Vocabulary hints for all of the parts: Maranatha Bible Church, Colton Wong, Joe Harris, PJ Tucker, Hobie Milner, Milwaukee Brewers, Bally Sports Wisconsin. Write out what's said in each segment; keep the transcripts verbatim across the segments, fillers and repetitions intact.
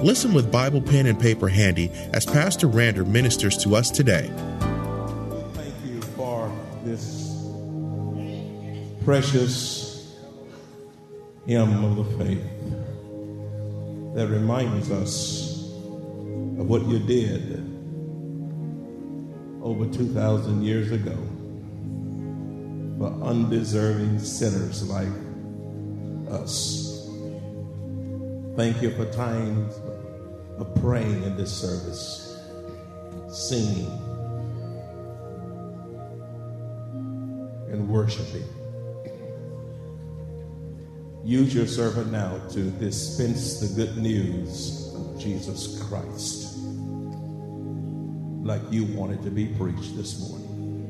Listen with Bible, pen, and paper handy as Pastor Rander ministers to us today. Thank you for this precious hymn of the faith that reminds us of what you did over two thousand years ago for undeserving sinners like us. Thank you for times of praying in this service, singing, and worshiping. Use your servant now to dispense the good news of Jesus Christ like you wanted to be preached this morning.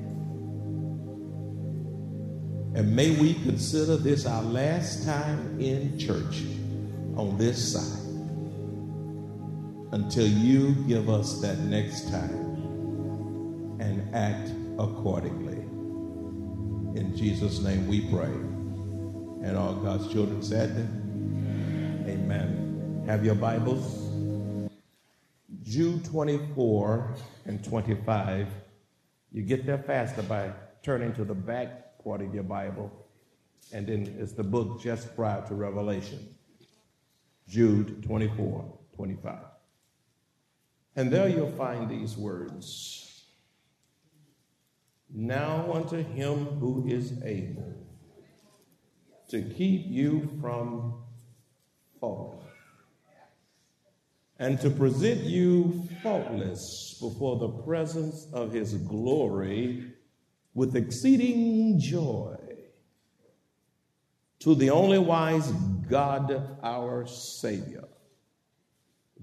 And may we consider this our last time in church on this side until you give us that next time and act accordingly. In Jesus' name we pray. And all God's children said, amen. Amen. Have your Bibles. Jude twenty-four and twenty-five. You get there faster by turning to the back part of your Bible. And then it's the book just prior to Revelation. Jude twenty-four, twenty-five. And there you'll find these words. Now unto him who is able to keep you from falling and to present you faultless before the presence of his glory with exceeding joy. To the only wise God, our Savior,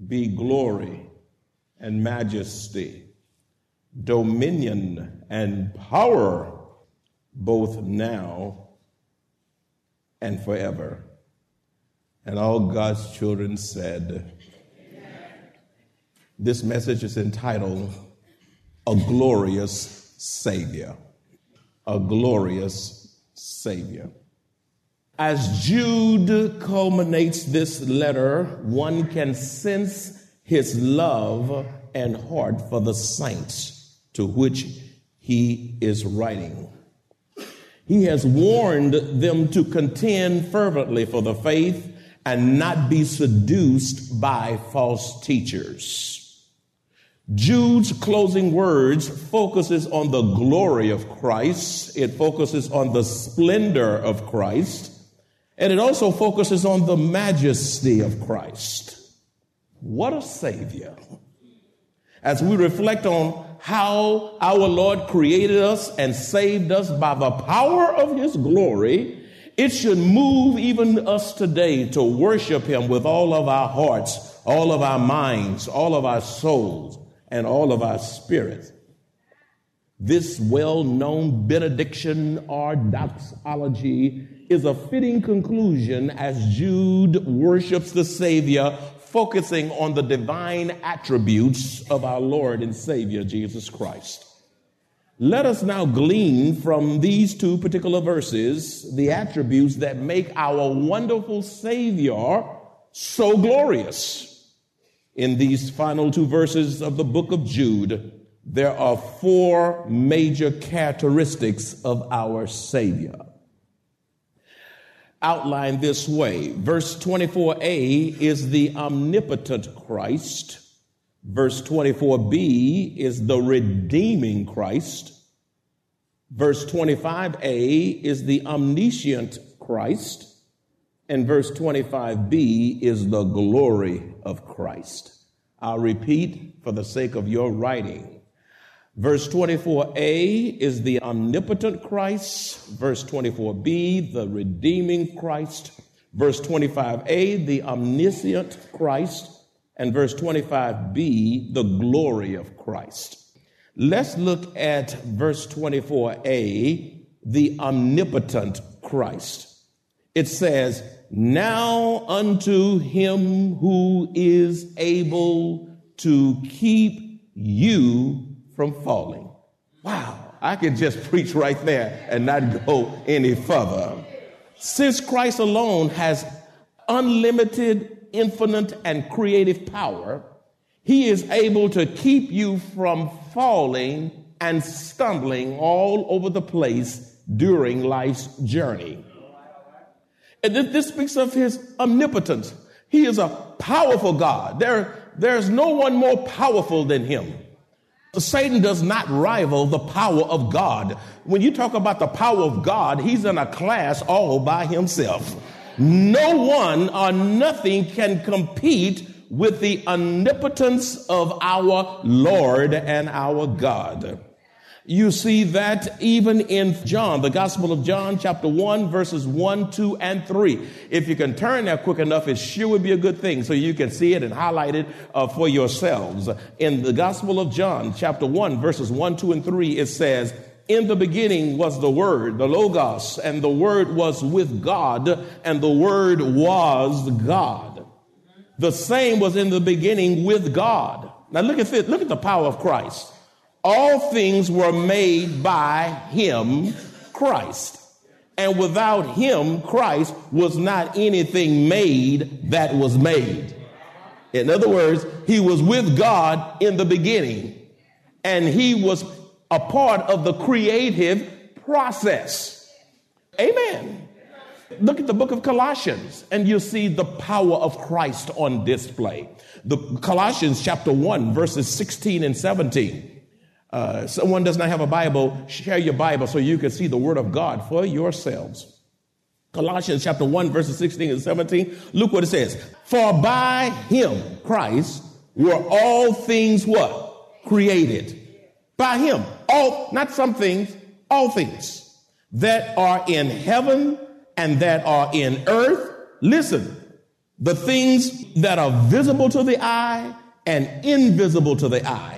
be glory and majesty, dominion and power, both now and forever. And all God's children said, amen. This message is entitled, A Glorious Savior. A Glorious Savior. As Jude culminates this letter, one can sense his love and heart for the saints to which he is writing. He has warned them to contend fervently for the faith and not be seduced by false teachers. Jude's closing words focuses on the glory of Christ. It focuses on the splendor of Christ. And it also focuses on the majesty of Christ. What a Savior. As we reflect on how our Lord created us and saved us by the power of his glory, it should move even us today to worship him with all of our hearts, all of our minds, all of our souls, and all of our spirits. This well-known benediction or doxology is a fitting conclusion as Jude worships the Savior, focusing on the divine attributes of our Lord and Savior, Jesus Christ. Let us now glean from these two particular verses the attributes that make our wonderful Savior so glorious. In these final two verses of the book of Jude, there are four major characteristics of our Savior. Outlined this way, verse twenty-four a is the omnipotent Christ. Verse twenty-four b is the redeeming Christ. Verse twenty-five a is the omniscient Christ. And verse twenty-five b is the glory of Christ. I'll repeat for the sake of your writing. Verse twenty-four a is the omnipotent Christ. Verse twenty-four b, the redeeming Christ. Verse twenty-five a, the omniscient Christ. And verse twenty-five b, the glory of Christ. Let's look at verse twenty-four a, the omnipotent Christ. It says, "Now unto him who is able to keep you from falling." Wow, I could just preach right there and not go any further. Since Christ alone has unlimited, infinite, and creative power, he is able to keep you from falling and stumbling all over the place during life's journey. And this speaks of his omnipotence. He is a powerful God. There, there's no one more powerful than him. Satan does not rival the power of God. When you talk about the power of God, he's in a class all by himself. No one or nothing can compete with the omnipotence of our Lord and our God. You see that even in John, the Gospel of John, chapter one, verses one, two, and three. If you can turn there quick enough, it sure would be a good thing so you can see it and highlight it uh, for yourselves. In the Gospel of John, chapter one, verses one, two, and three, it says, "In the beginning was the Word, the Logos, and the Word was with God, and the Word was God. The same was in the beginning with God." Now look at this. Look at the power of Christ. "All things were made by him," Christ. "And without him," Christ, "was not anything made that was made." In other words, he was with God in the beginning, and he was a part of the creative process. Amen. Look at the book of Colossians, and you'll see the power of Christ on display. The Colossians chapter one, verses sixteen and seventeen. Uh, someone does not have a Bible, share your Bible so you can see the word of God for yourselves. Colossians chapter one, verses sixteen and seventeen. Look what it says. "For by him," Christ, "were all things," what? "Created." By him. All, not some things, all things that are in heaven and that are in earth. Listen, the things that are visible to the eye and invisible to the eye.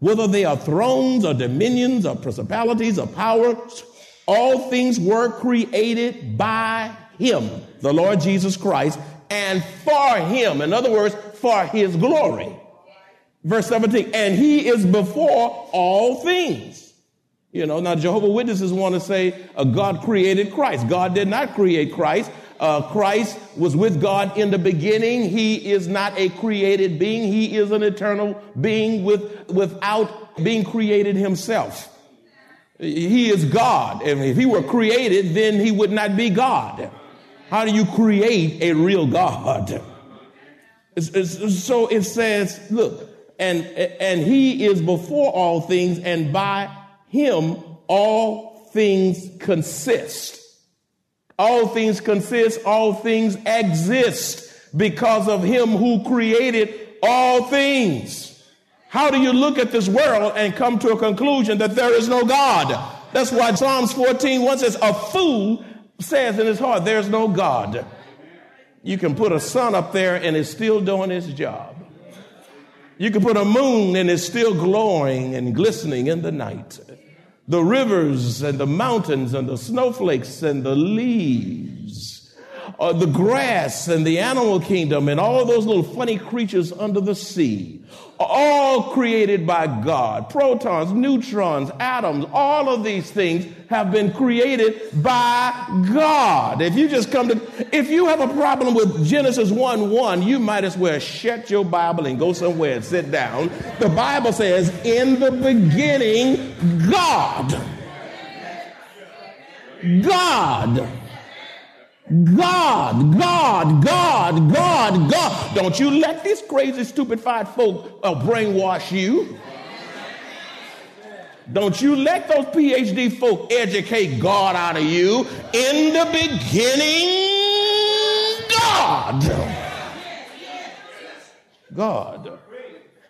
Whether they are thrones or dominions or principalities or powers, all things were created by him, the Lord Jesus Christ, and for him. In other words, for his glory. Verse seventeen, "And he is before all things." You know, now Jehovah's Witnesses want to say uh, God created Christ. God did not create Christ. Uh, Christ was with God in the beginning. He is not a created being. He is an eternal being with, without being created himself. He is God. And if he were created, then he would not be God. How do you create a real God? It's, it's, so it says, look, and, and he is before all things, and by him all things consist. All things consist, all things exist because of him who created all things. How do you look at this world and come to a conclusion that there is no God? That's why Psalms fourteen one says, "A fool says in his heart, there's no God." You can put a sun up there and it's still doing its job. You can put a moon and it's still glowing and glistening in the night. The rivers and the mountains and the snowflakes and the leaves, uh, the grass and the animal kingdom and all those little funny creatures under the sea. are all created by God. Protons, neutrons, atoms, all of these things have been created by God. If you just come to, if you have a problem with Genesis one one, you might as well shut your Bible and go somewhere and sit down. The Bible says, in the beginning, God. God. God, God, God, God, God. Don't you let these crazy, stupefied folk uh, brainwash you. Don't you let those P H D folk educate God out of you. In the beginning, God. God.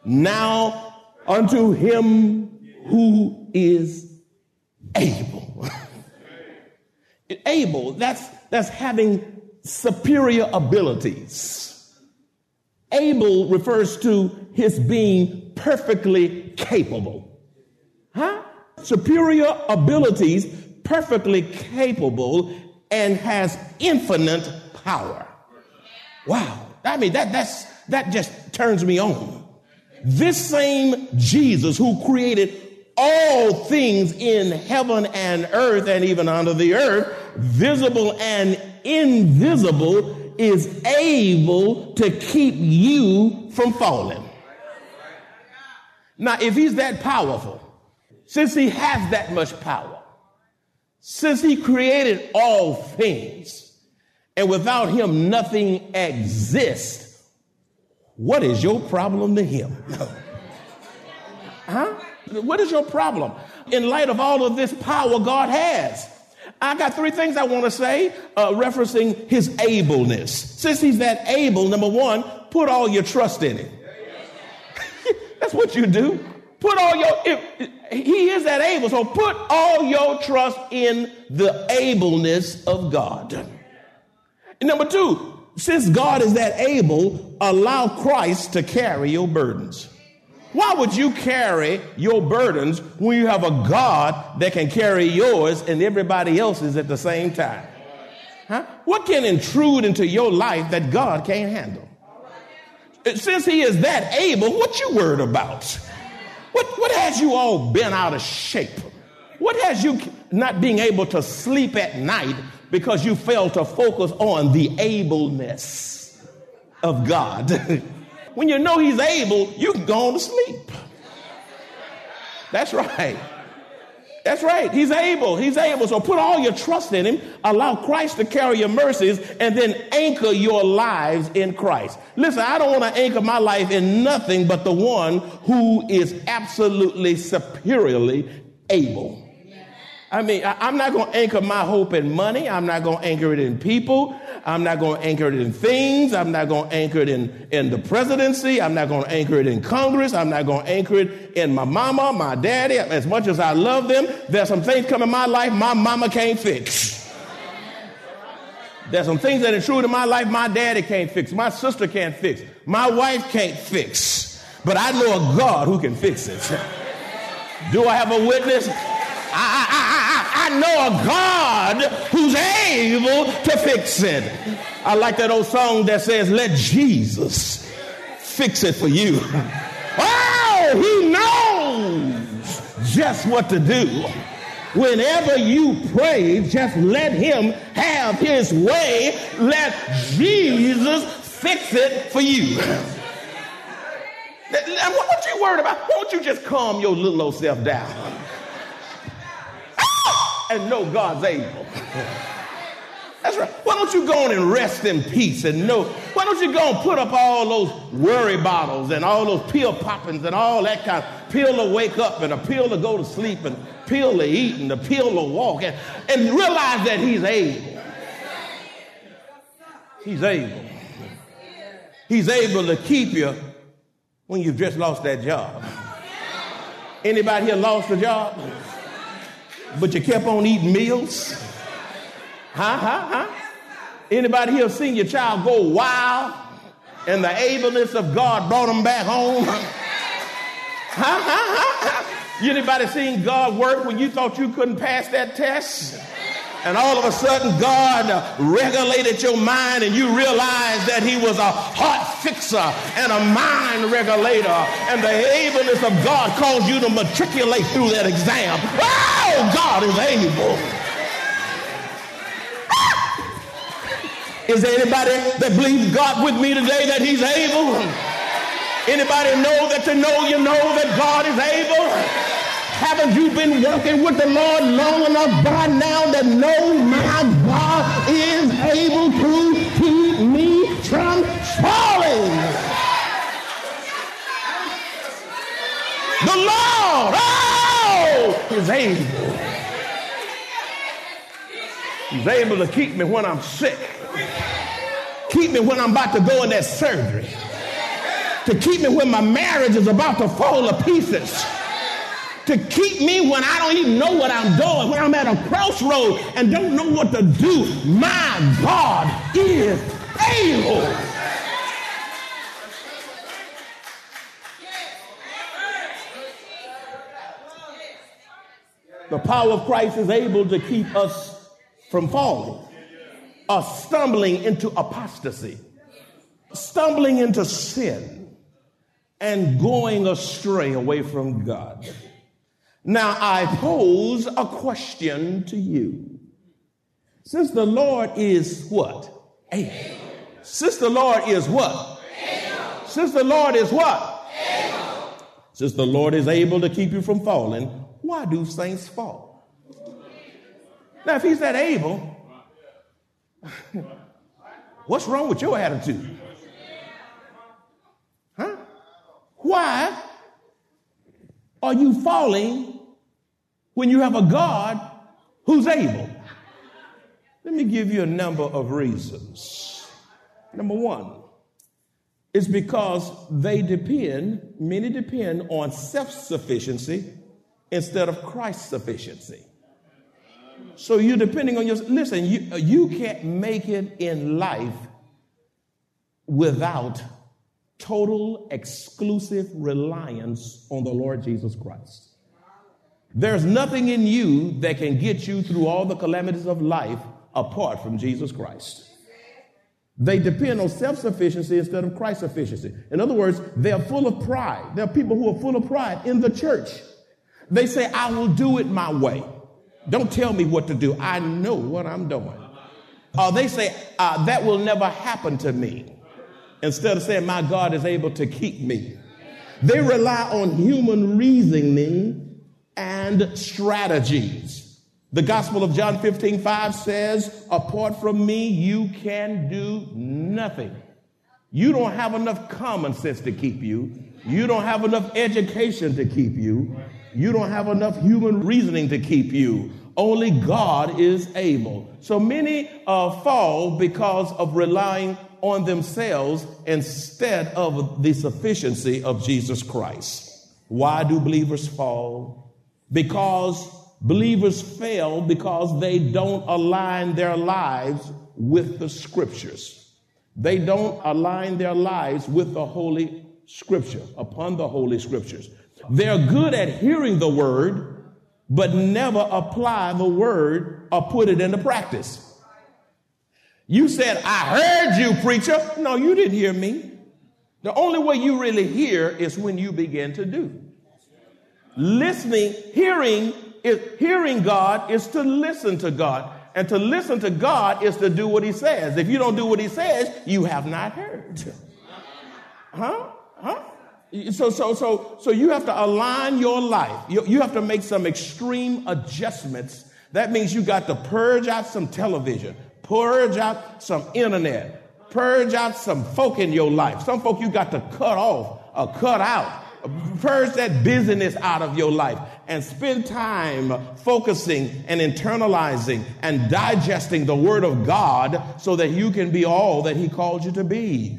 Now unto him who is able. Able, that's that's having superior abilities. Able refers to his being perfectly capable. Huh? Superior abilities, perfectly capable, and has infinite power. Wow. I mean, that that's that just turns me on. This same Jesus who created all things in heaven and earth and even under the earth, visible and invisible, is able to keep you from falling. Now, if he's that powerful, since he has that much power, since he created all things, and without him nothing exists, what is your problem to him? Huh? What is your problem in light of all of this power God has? I got three things I want to say uh, referencing his ableness. Since he's that able, number one, put all your trust in him. That's what you do. Put all your, if, he is that able, so put all your trust in the ableness of God. And number two, since God is that able, allow Christ to carry your burdens. Why would you carry your burdens when you have a God that can carry yours and everybody else's at the same time? Huh? What can intrude into your life that God can't handle? Since he is that able, what you worried about? What, what has you all been out of shape? What has you not being able to sleep at night because you failed to focus on the ableness of God? When you know he's able, you can go on to sleep. That's right. That's right. He's able. He's able. So put all your trust in him. Allow Christ to carry your mercies and then anchor your lives in Christ. Listen, I don't want to anchor my life in nothing but the one who is absolutely superiorly able. I mean, I, I'm not going to anchor my hope in money. I'm not going to anchor it in people. I'm not going to anchor it in things. I'm not going to anchor it in, in the presidency. I'm not going to anchor it in Congress. I'm not going to anchor it in my mama, my daddy. As much as I love them, there's some things come in my life my mama can't fix. There's some things that are true to my life my daddy can't fix. My sister can't fix. My wife can't fix. But I know a God who can fix it. Do I have a witness? I, I, I, I know a God who's able to fix it. I like that old song that says, let Jesus fix it for you. Oh, he knows just what to do. Whenever you pray, just let him have his way. Let Jesus fix it for you. What you worried about? Why don't you just calm your little old self down? And know God's able. That's right. Why don't you go on and rest in peace and know? Why don't you go and put up all those worry bottles and all those pill poppings and all that kind of pill to wake up and a pill to go to sleep and pill to eat and a pill to walk and, and realize that he's able. He's able. He's able to keep you when you've just lost that job. Anybody here lost a job? But you kept on eating meals? Huh, huh, huh? Anybody here seen your child go wild and the ableness of God brought them back home? Huh, huh, huh? Anybody seen God work when you thought you couldn't pass that test? and all of a sudden God regulated your mind and you realized that he was a heart fixer and a mind regulator, and the ableness of God caused you to matriculate through that exam. Oh, God is able. Ah! Is there anybody that believes God with me today that he's able? Anybody know that to know you know that God is able? Haven't you been working with the Lord long enough by now to know my God is able to keep me from falling? The Lord, oh, is able. He's able to keep me when I'm sick. Keep me when I'm about to go in that surgery. To keep me when my marriage is about to fall to pieces. To keep me when I don't even know what I'm doing, when I'm at a crossroad and don't know what to do. My God is able. The power of Christ is able to keep us from falling or stumbling into apostasy, stumbling into sin, and going astray away from God. Now, I pose a question to you. Since the Lord is what? Able. Since the Lord is what? Able. Since the Lord is what? Able. Since the Lord is able to keep you from falling, why do saints fall? Now, if he's that able, what's wrong with your attitude? Huh? Why are you falling when you have a God who's able? Let me give you a number of reasons. Number one, it's because they depend, many depend on self-sufficiency instead of Christ's sufficiency. So you're depending on your, listen, you, you can't make it in life without total, exclusive reliance on the Lord Jesus Christ. There's nothing in you that can get you through all the calamities of life apart from Jesus Christ. They depend on self-sufficiency instead of Christ's sufficiency. In other words, they're full of pride. There are people who are full of pride in the church. They say, I will do it my way. Don't tell me what to do. I know what I'm doing. Uh, they say, uh, that will never happen to me, instead of saying, my God is able to keep me. They rely on human reasoning and strategies. The Gospel of John fifteen five says, apart from me, you can do nothing. You don't have enough common sense to keep you. You don't have enough education to keep you. You don't have enough human reasoning to keep you. Only God is able. So many uh, fall because of relying on themselves instead of the sufficiency of Jesus Christ. Why do believers fall? Because believers fail because they don't align their lives with the scriptures. They don't align their lives with the Holy Scripture, upon the Holy Scriptures. They're good at hearing the word, but never apply the word or put it into practice. You said, I heard you, preacher. No, you didn't hear me. The only way you really hear is when you begin to do. Listening, hearing, is, hearing God is to listen to God. And to listen to God is to do what he says. If you don't do what he says, you have not heard. Huh? Huh? So, so, so, so you have to align your life. You, you have to make some extreme adjustments. That means you got to purge out some television. Purge out some internet. Purge out some folk in your life. Some folk you got to cut off or cut out. Purge that busyness out of your life and spend time focusing and internalizing and digesting the word of God so that you can be all that he called you to be.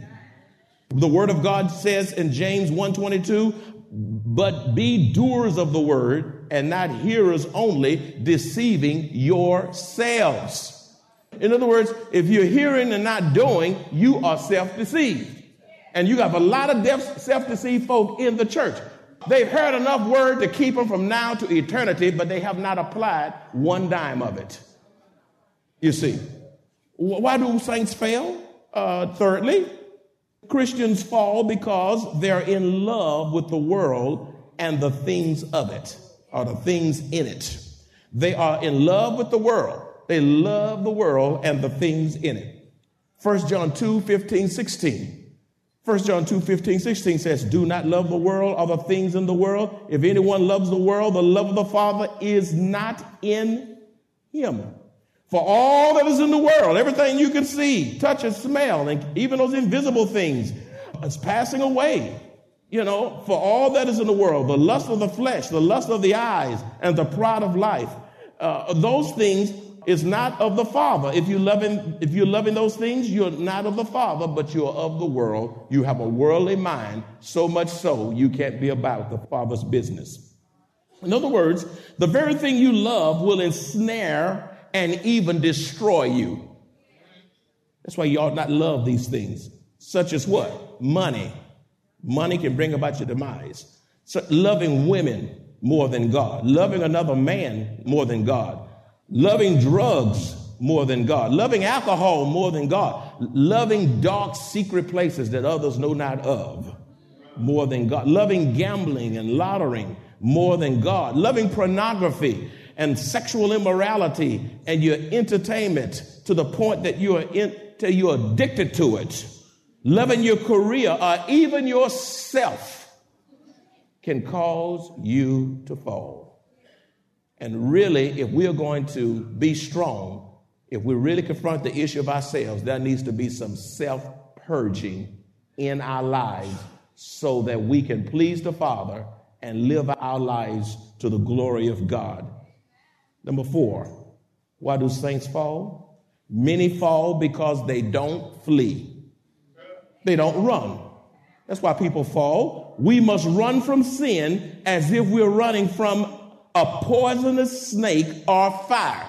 The word of God says in James one twenty-two, but be doers of the word and not hearers only, deceiving yourselves. In other words, if you're hearing and not doing, you are self-deceived. And you have a lot of deaf, self-deceived folk in the church. They've heard enough word to keep them from now to eternity, but they have not applied one dime of it. you see. Why do saints fail? Uh, thirdly, Christians fall because they're in love with the world and the things of it, or the things in it. They are in love with the world. They love the world and the things in it. First John two, fifteen, sixteen. First John two, fifteen, sixteen says, do not love the world or the things in the world. If anyone loves the world, the love of the Father is not in him. For all that is in the world, everything you can see, touch and smell, and even those invisible things, is passing away. You know, for all that is in the world, the lust of the flesh, the lust of the eyes, and the pride of life, uh, those things is not of the Father. If you're loving, if you're loving those things, you're not of the Father, but you're of the world. You have a worldly mind, so much so you can't be about the Father's business. In other words, the very thing you love will ensnare and even destroy you. That's why you ought not love these things, such as what? Money. Money can bring about your demise. So loving women more than God, loving another man more than God, loving drugs more than God, loving alcohol more than God, loving dark secret places that others know not of more than God, loving gambling and lottering more than God, loving pornography and sexual immorality and your entertainment to the point that you are in, till you're addicted to it, loving your career or even yourself can cause you to fall. And really, if we're going to be strong, if we really confront the issue of ourselves, there needs to be some self-purging in our lives so that we can please the Father and live our lives to the glory of God. Number four, why do saints fall? Many fall because they don't flee. They don't run. That's why people fall. We must run from sin as if we're running from a poisonous snake or fire.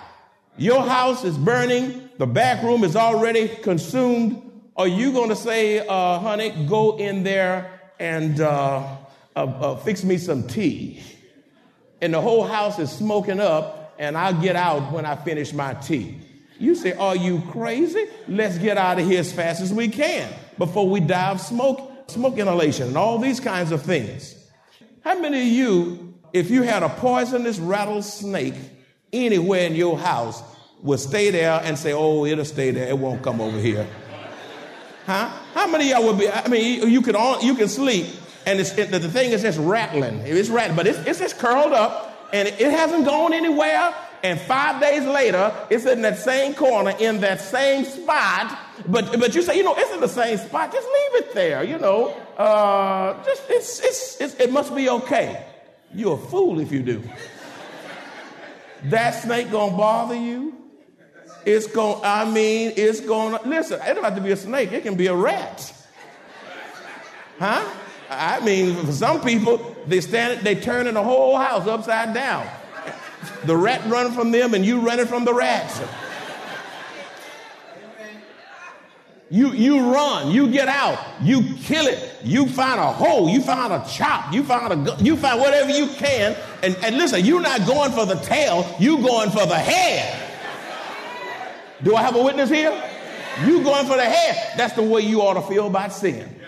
Your house is burning. The back room is already consumed. Are you going to say, uh, honey, go in there and uh, uh, uh, fix me some tea? And the whole house is smoking up. And I'll get out when I finish my tea. You say, are you crazy? Let's get out of here as fast as we can before we die of smoke, smoke inhalation and all these kinds of things. How many of you, if you had a poisonous rattlesnake anywhere in your house, would stay there and say, oh, it'll stay there. It won't come over here. Huh? How many of y'all would be, I mean, you could, all, you can sleep and it's, it, the thing is just rattling. It's rattling, but it's, it's just curled up. And it hasn't gone anywhere. And five days later, it's in that same corner, in that same spot. But but you say, you know, it's in the same spot. Just leave it there, you know. Uh, just it's, it's it's it must be okay. You're a fool if you do. That snake gonna bother you. It's gonna. I mean, it's gonna. Listen, it don't have to be a snake. It can be a rat. Huh? I mean, for some people, they stand, they turn in the whole house upside down. The rat running from them and you running from the rats. You, you run, you get out, you kill it, you find a hole, you find a chop, you find a gun, you find whatever you can. And, and listen, you're not going for the tail, you're going for the head. Do I have a witness here? You're going for the head. That's the way you ought to feel about sin.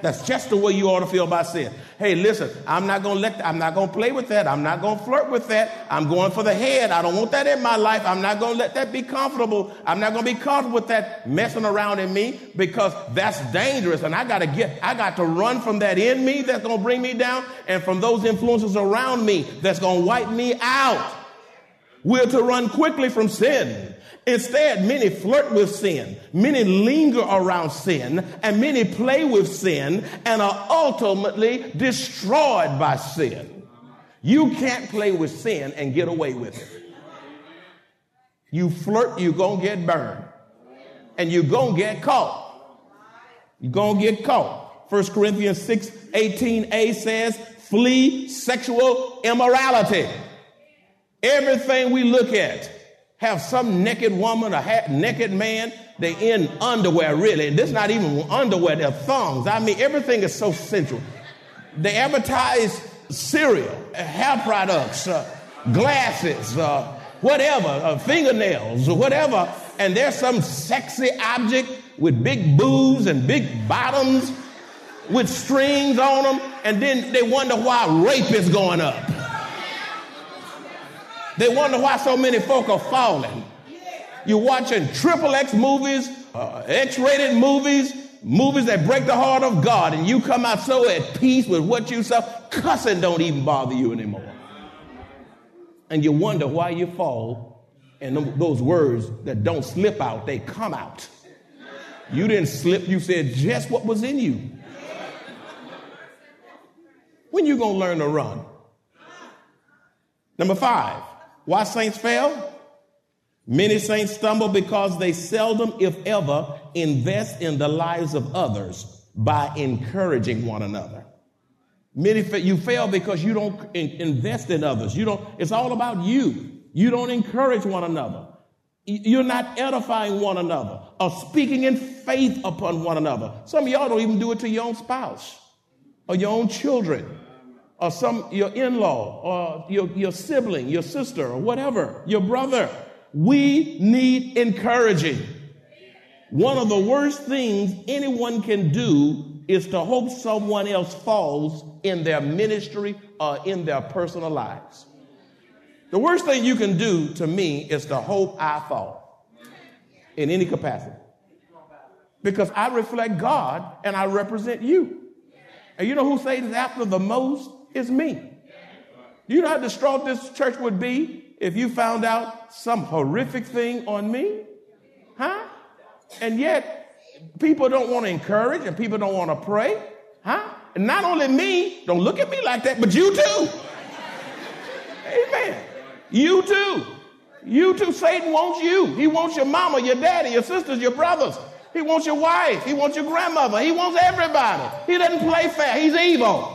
That's just the way you ought to feel about sin. Hey, listen, I'm not going to let, I'm not going to play with that. I'm not going to flirt with that. I'm going for the head. I don't want that in my life. I'm not going to let that be comfortable. I'm not going to be comfortable with that messing around in me because that's dangerous. And I got to get, I got to run from that in me that's going to bring me down and from those influences around me that's going to wipe me out. We're to run quickly from sin. Instead, many flirt with sin, many linger around sin, and many play with sin and are ultimately destroyed by sin. You can't play with sin and get away with it. You flirt, you're going to get burned. And you're going to get caught. You're going to get caught. First Corinthians six, eighteen a says, flee sexual immorality. Everything we look at, have some naked woman or ha- naked man, they in underwear, really. This is not even underwear, they're thongs. I mean, everything is so sensual. They advertise cereal, hair products, uh, glasses, uh, whatever, uh, fingernails or whatever, and there's some sexy object with big boobs and big bottoms with strings on them, and then they wonder why rape is going up. They wonder why so many folk are falling. You're watching triple X movies, uh, X-rated movies, movies that break the heart of God, and you come out so at peace with what you suffer, cussing don't even bother you anymore. And you wonder why you fall, and those words that don't slip out, they come out. You didn't slip, you said just what was in you. When you gonna learn to run? Number five, why saints fail? Many saints stumble because they seldom, if ever, invest in the lives of others by encouraging one another. Many fa- you fail because you don't in- invest in others. You don't. It's all about you. You don't encourage one another. You're not edifying one another or speaking in faith upon one another. Some of y'all don't even do it to your own spouse or your own children, or some your in-law, or your, your sibling, your sister, or whatever, your brother. We need encouraging. One of the worst things anyone can do is to hope someone else falls in their ministry or in their personal lives. The worst thing you can do to me is to hope I fall in any capacity, because I reflect God and I represent you. And you know who Satan's after the most? It's me. You know how distraught this church would be if you found out some horrific thing on me? Huh? And yet, people don't want to encourage and people don't want to pray. Huh? And not only me, don't look at me like that, but you too. Amen. You too. You too. Satan wants you. He wants your mama, your daddy, your sisters, your brothers. He wants your wife. He wants your grandmother. He wants everybody. He doesn't play fair. He's evil.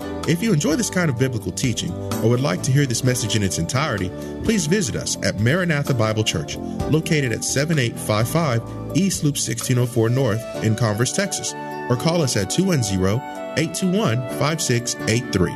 If you enjoy this kind of biblical teaching or would like to hear this message in its entirety, please visit us at Maranatha Bible Church, located at seventy-eight fifty-five East Loop sixteen oh four North in Converse, Texas, or call us at two one zero, eight two one, five six eight three.